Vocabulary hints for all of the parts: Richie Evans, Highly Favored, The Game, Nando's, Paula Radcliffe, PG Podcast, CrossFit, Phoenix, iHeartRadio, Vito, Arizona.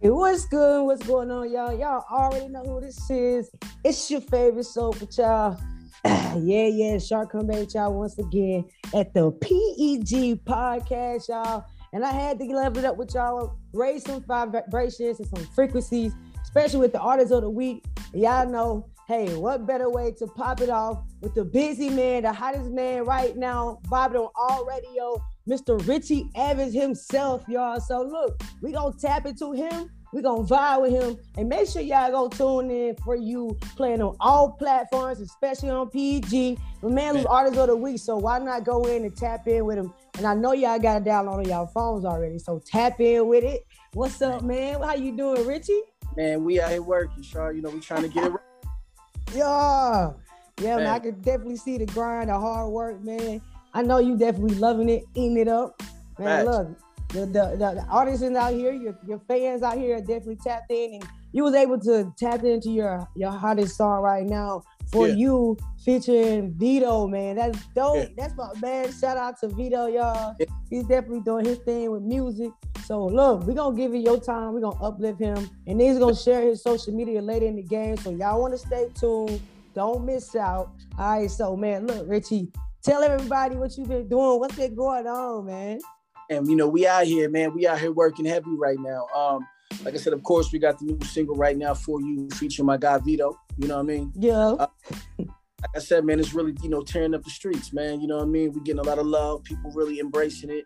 What's good? What's going on, y'all? Y'all already know who this is. It's your favorite sofa, y'all. Yeah, Shark come back, y'all, once again at the PEG Podcast, y'all. And I had to level it up with y'all, raise some vibrations and some frequencies, especially with the artists of the week. Y'all know, hey, what better way to pop it off with the busy man, the hottest man right now, vibing on all radio, Mr. Richie Evans himself, y'all. So look, we gonna tap into him, we gonna vibe with him, and make sure y'all go tune in for you playing on all platforms, especially on PG. The man was artist of the week, so why not go in and tap in with him? And I know y'all got it downloaded on y'all phones already, so tap in with it. What's up, man? How you doing, Richie? Man, we out here working, Shaw. You know, we trying to get it right. Yeah, man, I could definitely see the grind, the hard work, man. I know you definitely loving it, eating it up. Man, look, the artisans out here, your fans out here are definitely tapped in, and you was able to tap into your hottest song right now for you featuring Vito, man. That's dope. Yeah. That's my man. Shout out to Vito, y'all. Yeah. He's definitely doing his thing with music. So look, we're gonna give you your time, we're gonna uplift him, and he's gonna share his social media later in the game. So y'all wanna stay tuned, don't miss out. All right, so man, look, Richie, tell everybody what you've been doing. What's been going on, man? And, you know, we out here, man. We out here working heavy right now. Like I said, of course, we got the new single right now for you featuring my guy, Vito. You know what I mean? Yeah. Like I said, man, it's really, you know, tearing up the streets, man. You know what I mean? We're getting a lot of love. People really embracing it.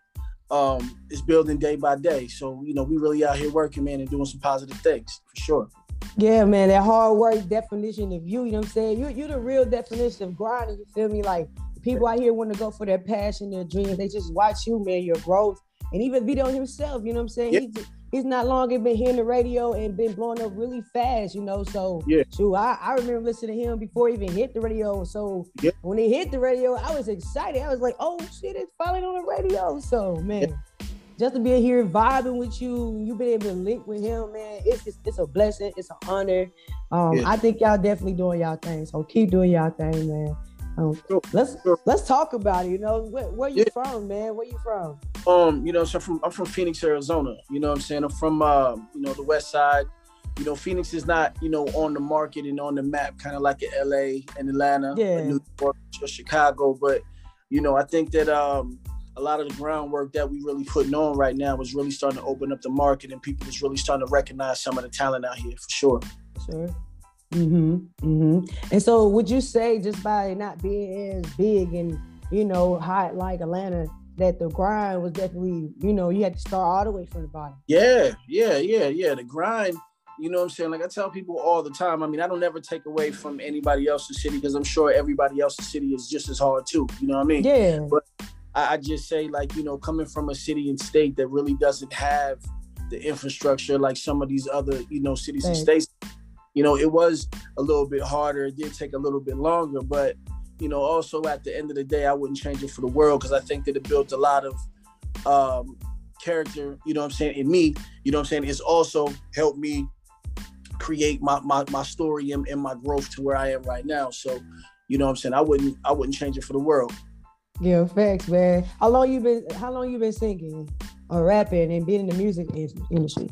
It's building day by day. So, you know, we really out here working, man, and doing some positive things for sure. Yeah, man, that hard work definition of you know what I'm saying? You're the real definition of grinding, you feel me? Like, people out here want to go for their passion, their dreams. They just watch you, man, your growth. And even Vito himself, you know what I'm saying? Yeah. He's not long been hearing the radio and been blowing up really fast, you know? So, yeah. Shoot, I remember listening to him before he even hit the radio. So, When he hit the radio, I was excited. I was like, oh, shit, it's finally on the radio. So, man, just to be here vibing with you, you've been able to link with him, man. It's a blessing. It's an honor. I think y'all definitely doing y'all thing. So, keep doing y'all thing, man. Let's talk about it. You know, where you from, man? Where you from? You know, so I'm from Phoenix, Arizona. You know what I'm saying? I'm from you know, the West Side. You know, Phoenix is not, you know, on the market and on the map, kind of like in LA and Atlanta, or New York or Chicago. But you know, I think that a lot of the groundwork that we really putting on right now is really starting to open up the market, and people is really starting to recognize some of the talent out here for sure. Sure. And so would you say, just by not being as big and, you know, hot like Atlanta, that the grind was definitely, you know, you had to start all the way from the bottom? Yeah. The grind, you know what I'm saying? Like I tell people all the time, I mean, I don't ever take away from anybody else's city, because I'm sure everybody else's city is just as hard too. You know what I mean? Yeah. But I just say, like, you know, coming from a city and state that really doesn't have the infrastructure like some of these other, you know, cities and states, you know, it was a little bit harder. It did take a little bit longer, but, you know, also at the end of the day, I wouldn't change it for the world, because I think that it builds a lot of character, you know what I'm saying, in me. You know what I'm saying? It's also helped me create my story and my growth to where I am right now. So, you know what I'm saying? I wouldn't change it for the world. Yeah, facts, man. How long you been singing or rapping and being in the music industry?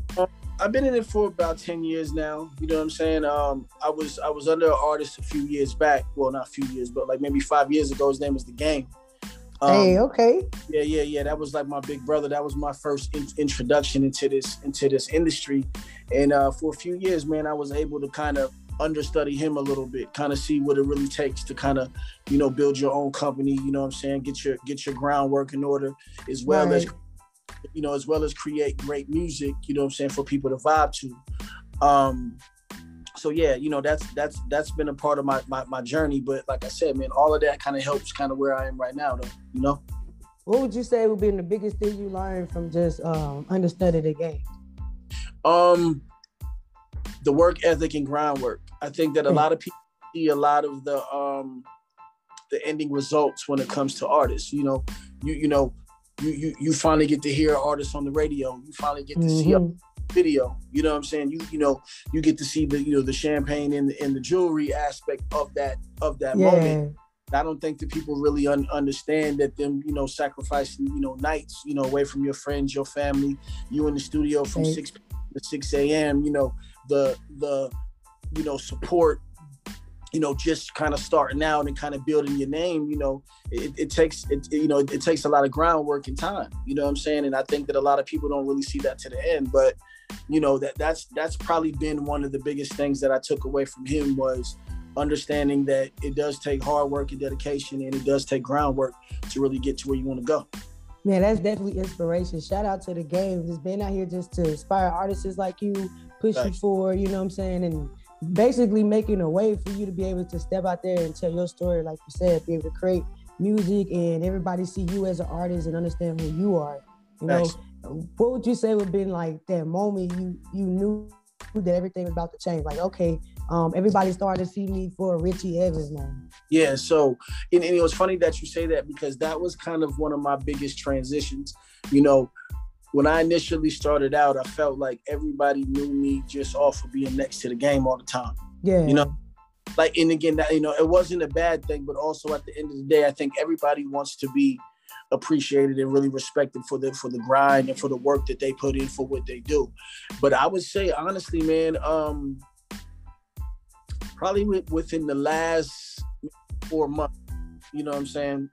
I've been in it for about 10 years now. You know what I'm saying? I was under an artist a few years back. Well, not a few years, but like maybe 5 years ago. His name is The Game. Hey, okay. Yeah. That was like my big brother. That was my first introduction into this industry. And for a few years, man, I was able to kind of understudy him a little bit, kind of see what it really takes to kind of, you know, build your own company. You know what I'm saying? Get your groundwork in order, as well as, you know, as well as create great music, you know what I'm saying, for people to vibe to. So yeah, you know, that's been a part of my journey. But like I said, man, all of that kind of helps kind of where I am right now though, you know? What would you say would be the biggest thing you learned from just understanding the game? The work ethic and groundwork. I think that a lot of people see a lot of the ending results when it comes to artists. You know, you finally get to hear artists on the radio. You finally get to see a video. You know what I'm saying? You know, you get to see the, you know, the champagne and the jewelry aspect of that moment. I don't think that people really understand that them, you know, sacrificing, you know, nights, you know, away from your friends, your family, you in the studio from 6 p.m. the 6 a.m., you know, the support, you know, just kind of starting out and kind of building your name, you know, it takes a lot of groundwork and time, you know what I'm saying? And I think that a lot of people don't really see that to the end, but, you know, that's probably been one of the biggest things that I took away from him was understanding that it does take hard work and dedication, and it does take groundwork to really get to where you want to go. Man, that's definitely inspiration. Shout out to The Game. Just being out here just to inspire artists like you, push you forward, you know what I'm saying? And basically making a way for you to be able to step out there and tell your story, like you said, be able to create music and everybody see you as an artist and understand who you are. You know, what would you say would have been like that moment you knew that everything was about to change? Like, okay, everybody started to see me for Richie Evans now. Yeah, so, and it was funny that you say that, because that was kind of one of my biggest transitions. You know, when I initially started out, I felt like everybody knew me just off of being next to The Game all the time. Yeah. You know, like, and again, that, you know, it wasn't a bad thing, but also at the end of the day, I think everybody wants to be appreciated and really respected for the grind and for the work that they put in for what they do. But I would say, honestly, man, probably within the last 4 months, you know what I'm saying?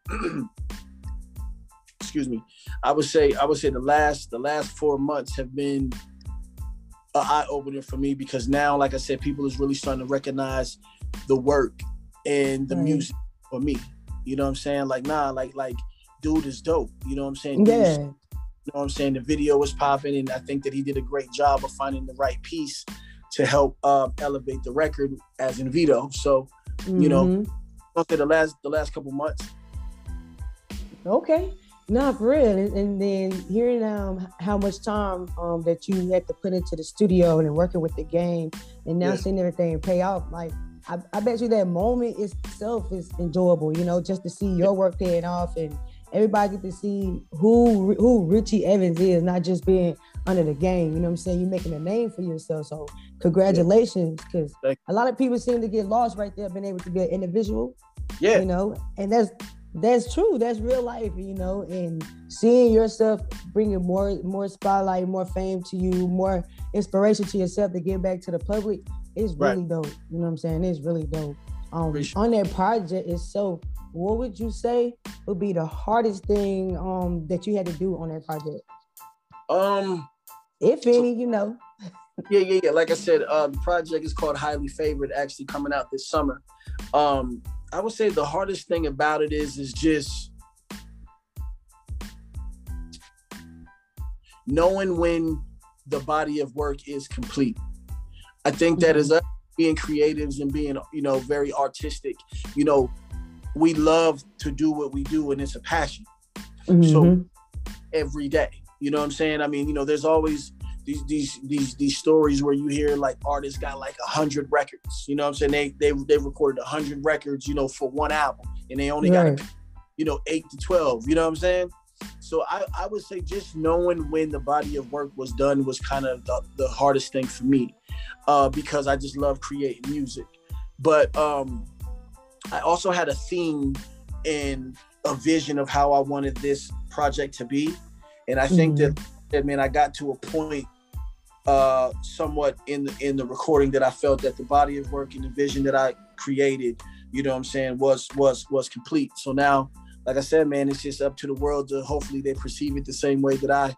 Excuse me. I would say the last 4 months have been an eye-opener for me, because now, like I said, people is really starting to recognize the work and the music for me. You know what I'm saying? Like, nah, like dude is dope. You know what I'm saying? Yeah. Dude, you know what I'm saying? The video was popping, and I think that he did a great job of finding the right piece to help elevate the record, as in Vito. So, you know, after the last couple months. Okay. No, for real. And then hearing how much time that you had to put into the studio and working with The Game, and now seeing everything pay off, like, I bet you that moment itself is enjoyable, you know, just to see your work paying off and everybody get to see who Richie Evans is, not just being under The Game, you know what I'm saying? You're making a name for yourself, so congratulations, because a lot of people seem to get lost right there, being able to be an individual, you know, and that's true. That's real life, you know, and seeing yourself bringing more spotlight, more fame to you, more inspiration to yourself to give back to the public is really dope. You know what I'm saying? It's really dope. On that project itself, what would you say would be the hardest thing that you had to do on that project? If any, you know. Yeah. Like I said, the project is called Highly Favored, actually coming out this summer. I would say the hardest thing about it is just knowing when the body of work is complete. I think that as us being creatives and being, you know, very artistic, you know, we love to do what we do, and it's a passion. So every day, you know what I'm saying? I mean, you know, there's always these stories where you hear like artists got like 100 records, you know what I'm saying? They recorded 100 records, you know, for one album, and they only got, you know, 8 to 12, you know what I'm saying? So I would say just knowing when the body of work was done was kind of the hardest thing for me, because I just love creating music. But I also had a theme and a vision of how I wanted this project to be. And I think that, man, I got to a point somewhat in the recording that I felt that the body of work and the vision that I created, you know what I'm saying, was complete. So now, like I said, man, it's just up to the world to hopefully they perceive it the same way that I,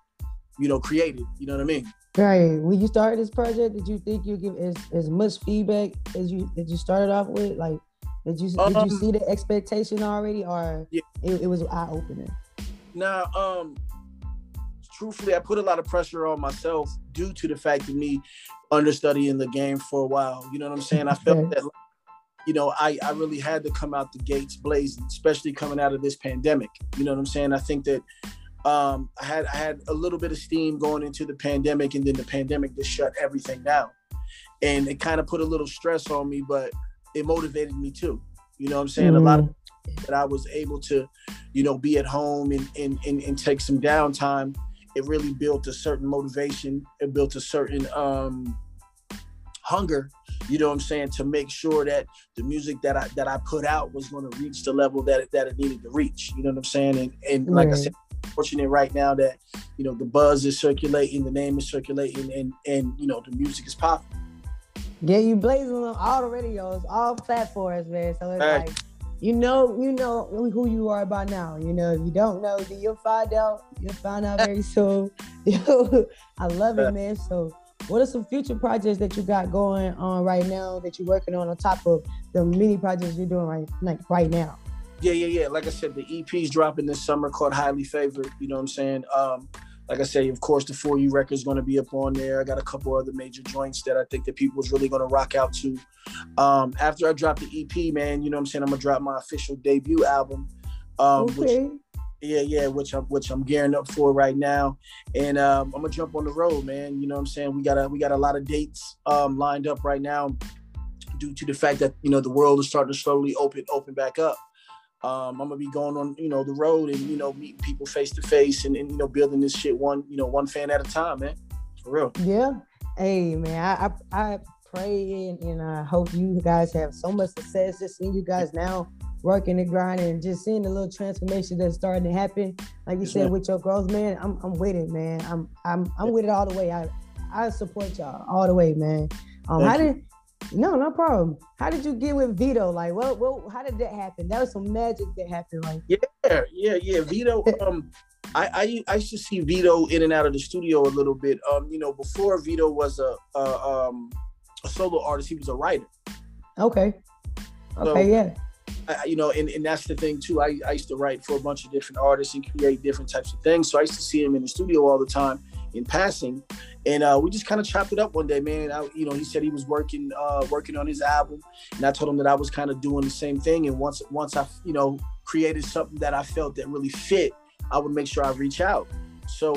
you know, created. You know what I mean? Right. When you started this project, did you think you'd give as much feedback as you started off with? Like, did you see the expectation already, or it was eye opening? Nah, truthfully, I put a lot of pressure on myself due to the fact of me understudying The Game for a while. You know what I'm saying? I felt that, you know, I really had to come out the gates blazing, especially coming out of this pandemic. You know what I'm saying? I think that I had a little bit of steam going into the pandemic, and then the pandemic just shut everything down. And it kind of put a little stress on me, but it motivated me too. You know what I'm saying? A lot of that I was able to, you know, be at home and take some downtime. It really built a certain motivation. It built a certain hunger, you know what I'm saying, to make sure that the music that I put out was going to reach the level that it needed to reach. You know what I'm saying? And like I said, fortunate right now that, you know, the buzz is circulating, the name is circulating, and you know, the music is popping. Yeah, you blazing on all the radios, all platforms, man. So it's like, you know who you are by now. You know, if you don't know, then you'll find out. You'll find out very soon. I love it, man. So what are some future projects that you got going on right now that you're working on top of the mini projects you're doing right now? Yeah. Like I said, the EP's dropping this summer called Highly Favored. You know what I'm saying? Like I say, of course, the 4U record's going to be up on there. I got a couple other major joints that I think that people's really going to rock out to. After I drop the EP, man, you know what I'm saying? I'm going to drop my official debut album. Which I'm gearing up for right now. And I'm going to jump on the road, man. You know what I'm saying? We got a lot of dates lined up right now due to the fact that, you know, the world is starting to slowly open back up. I'm gonna be going on, you know, the road and, you know, meeting people face to face and, you know, building this shit one fan at a time, man. For real. Yeah. Hey, man, I pray and I hope you guys have so much success. Just seeing you guys now working the grind and just seeing the little transformation that's starting to happen. Like you said, with your growth, man, I'm with it, man. I'm with it all the way. I support y'all all the way, man. No problem. How did you get with Vito? Like, well, how did that happen? That was some magic that happened. Like, yeah. Vito, I used to see Vito in and out of the studio a little bit. You know, before Vito was a solo artist, he was a writer. Okay, so, yeah. And that's the thing too. I used to write for a bunch of different artists and create different types of things. So I used to see him in the studio all the time in passing. And we just kind of chopped it up one day, man. He said he was working on his album, and I told him that I was kind of doing the same thing. And once I, you know, created something that I felt that really fit, I would make sure I reach out. So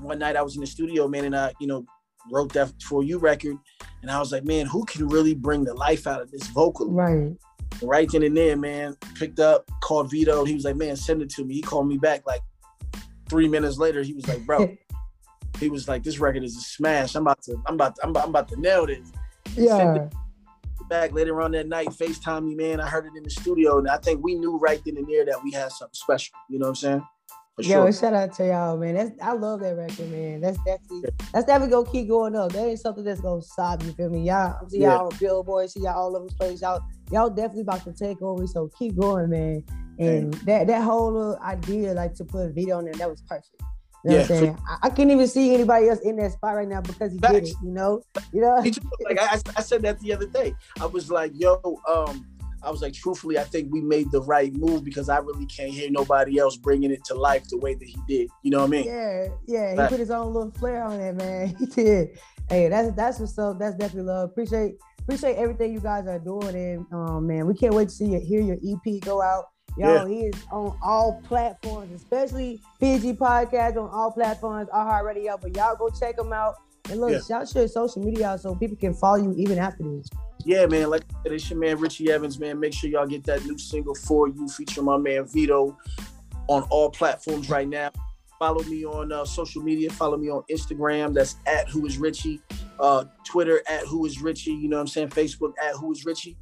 one night I was in the studio, man, and I, you know, wrote that 4U record, and I was like, man, who can really bring the life out of this vocal? Right then and there, man, picked up, called Vito, and he was like, man, send it to me. He called me back like 3 minutes later. He was like, bro. He was like, "This record is a smash. I'm about to nail this." Yeah. Back later on that night, FaceTime me, man. I heard it in the studio, and I think we knew right then and there that we had something special. You know what I'm saying? Yo, shout out to y'all, man. I love that record, man. That's definitely gonna keep going up. That ain't something that's gonna stop. You feel me? Y'all, I'm seeing y'all on Billboard, see y'all all over the place. Y'all definitely about to take over. So keep going, man. And that whole idea, like to put a Vito on there, that was perfect. You know what I'm saying? I can't even see anybody else in that spot right now because he did it, you know? You know? Like I said that the other day. I was like, yo, I was like, truthfully, I think we made the right move because I really can't hear nobody else bringing it to life the way that he did. You know what I mean? Yeah. He put his own little flair on it, man. He did. Hey, that's what's up. That's definitely love. Appreciate everything you guys are doing. And, man, we can't wait to hear your EP go out. Yo, he is on all platforms, especially PG Podcast on all platforms, iHeartRadio. But y'all go check him out. And look, y'all share social media out so people can follow you even after this. Yeah, man. Like I said, it's your man, Richie Evans, man. Make sure y'all get that new single 4U featuring my man Vito on all platforms right now. Follow me on social media. Follow me on Instagram. That's @whoisrichie. Twitter @whoisrichie. You know what I'm saying? Facebook @whoisrichie.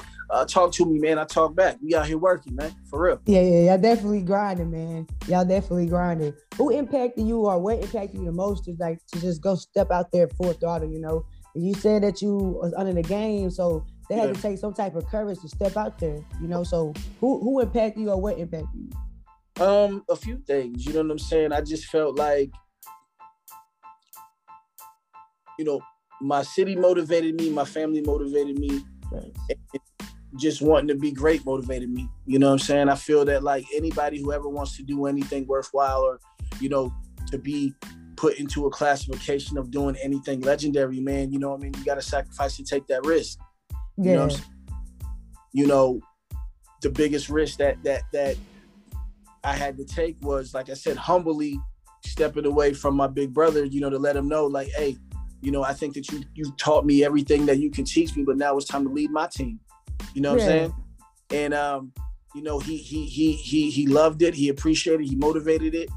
Talk to me, man. I talk back. We out here working, man. For real. Yeah. Y'all definitely grinding, man. Y'all definitely grinding. Who impacted you or what impacted you the most is like to just go step out there full throttle, you know? You said that you was under the game, so they had to take some type of courage to step out there, you know? So who impacted you or what impacted you? A few things, you know what I'm saying? I just felt like, you know, my city motivated me, my family motivated me, and just wanting to be great motivated me. You know what I'm saying? I feel that like anybody who ever wants to do anything worthwhile or, you know, to be put into a classification of doing anything legendary, man, you know what I mean? You got to sacrifice to take that risk. You know what I'm saying? You know, the biggest risk that I had to take was, like I said, humbly stepping away from my big brother, you know, to let him know, like, hey, you know, I think that you taught me everything that you can teach me, but now it's time to lead my team. You know what I'm saying? And you know, he loved it, he appreciated it, he motivated it.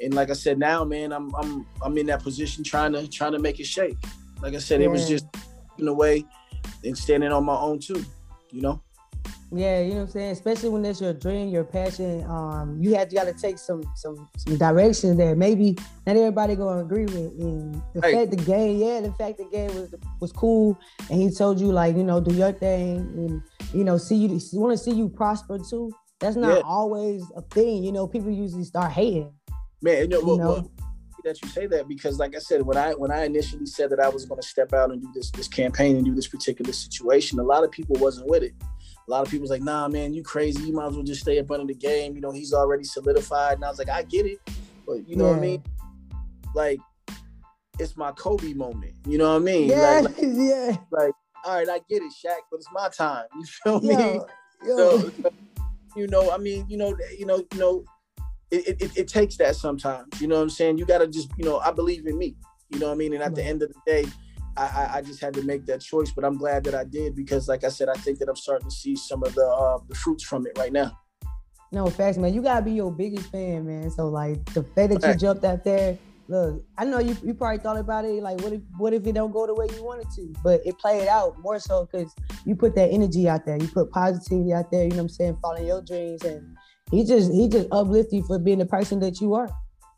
And like I said, now, man, I'm in that position trying to make it shake. Like I said, it was just in a way and standing on my own too, you know? Yeah, you know what I'm saying? Especially when it's your dream, your passion, you gotta take some direction that maybe not everybody gonna agree with. And the fact the game was cool, and he told you, like, you know, do your thing, and, you know, see you prosper too. That's not always a thing, you know. People usually start hating. Man, you know? That you say that, because like I said, when I initially said that I was going to step out and do this campaign and do this particular situation, a lot of people wasn't with it. A lot of people was like, nah, man, you crazy. You might as well just stay up under the game. You know, he's already solidified. And I was like, I get it. But you know what I mean? Like, it's my Kobe moment. You know what I mean? Yeah, like, all right, I get it, Shaq, but it's my time. You feel me? So, you know, I mean, you know, It takes that sometimes, you know what I'm saying? You got to just, you know, I believe in me, you know what I mean? And at the end of the day, I just had to make that choice, but I'm glad that I did, because like I said, I think that I'm starting to see some of the fruits from it right now. No, facts, man. You got to be your biggest fan, man. So like the fact that you jumped out there, look, I know you probably thought about it, like what if it don't go the way you wanted to, but it played out more so because you put that energy out there. You put positivity out there, you know what I'm saying? Following your dreams, and He just uplifts you for being the person that you are.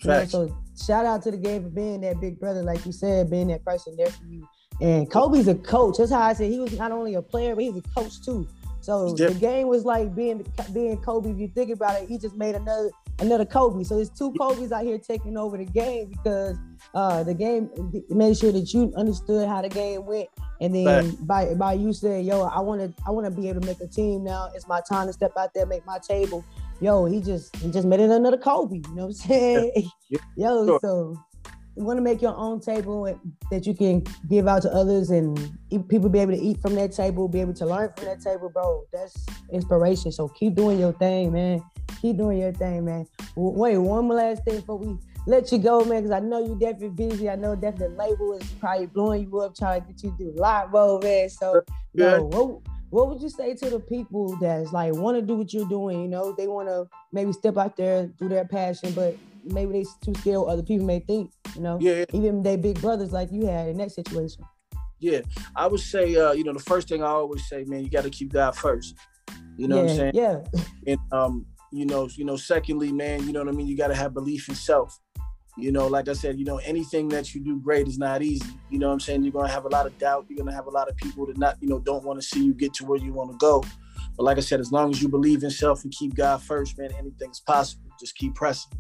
You know? So shout out to the game for being that big brother, like you said, being that person there for you. And Kobe's a coach. That's how I said he was not only a player, but he's a coach too. So the game was like being Kobe. If you think about it, he just made another Kobe. So there's two Kobes out here taking over the game, because the game made sure that you understood how the game went. And then by you saying, yo, I want to be able to make a team now. It's my time to step out there, make my table. Yo, he just made it another Kobe, you know what I'm saying? Yeah. Yo, sure. So you want to make your own table that you can give out to others, and people be able to eat from that table, be able to learn from that table, bro. That's inspiration. So keep doing your thing, man. Keep doing your thing, man. Wait, one last thing before we let you go, man, because I know you definitely busy. I know that the label is probably blowing you up, trying to get you through a lot, bro, man. So, what would you say to the people that's like want to do what you're doing? You know, they want to maybe step out there, do their passion, but maybe they too scared what other people may think, you know? Yeah. Even they big brothers like you had in that situation. Yeah. I would say, you know, the first thing I always say, man, you got to keep God first. You know what I'm saying? Yeah. And, you know, secondly, man, you know what I mean? You got to have belief in self. You know, like I said, you know, anything that you do great is not easy. You know what I'm saying? You're going to have a lot of doubt. You're going to have a lot of people that not, you know, don't want to see you get to where you want to go. But like I said, as long as you believe in self and keep God first, man, anything's possible. Just keep pressing.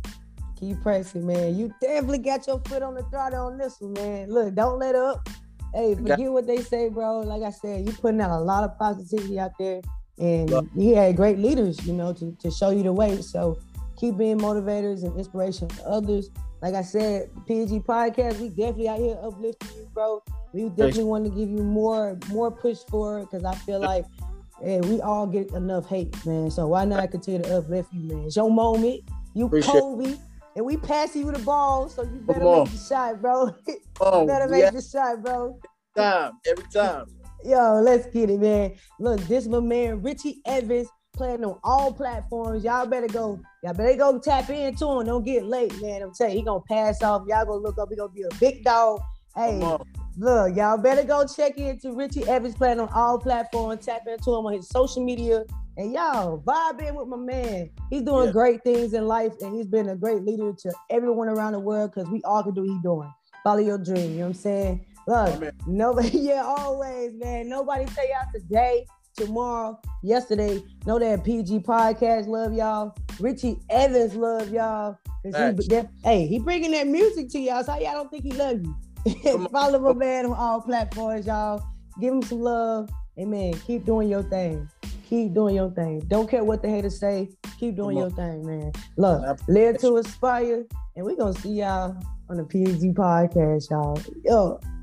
Keep pressing, man. You definitely got your foot on the throttle on this one, man. Look, don't let up. Hey, forget what they say, bro. Like I said, you're putting out a lot of positivity out there. And you had great leaders, you know, to show you the way. So keep being motivators and inspiration to others. Like I said, PG Podcast, we definitely out here uplifting you, bro. We definitely want to give you more push for it, because I feel like, hey, we all get enough hate, man. So why not continue to uplift you, man? It's your moment. You appreciate Kobe. It. And we passing you the ball, so you better make the shot, bro. You better make the shot, bro. Every time. Yo, let's get it, man. Look, this my man, Richie Evans, playing on all platforms. Y'all better go tap into him. Don't get late, man. I'm telling you, he gonna pass off. Y'all gonna look up. He gonna be a big dog. Hey, look, y'all better go check into Richie Evans, playing on all platforms. Tap into him on his social media. And y'all vibe in with my man. He's doing great things in life, and he's been a great leader to everyone around the world, because we all can do what he's doing. Follow your dream, you know what I'm saying? Look, nobody, always, man. Nobody say y'all today, tomorrow, yesterday. Know that PG Podcast love y'all. Richie Evans love y'all. He bringing that music to y'all, so y'all don't think he love you. Follow my man on all platforms, y'all. Give him some love. Amen. Keep doing your thing. Keep doing your thing. Don't care what the haters say. Keep doing your thing, man. Look, live to inspire, and we gonna see y'all on the PG Podcast, y'all. Yo.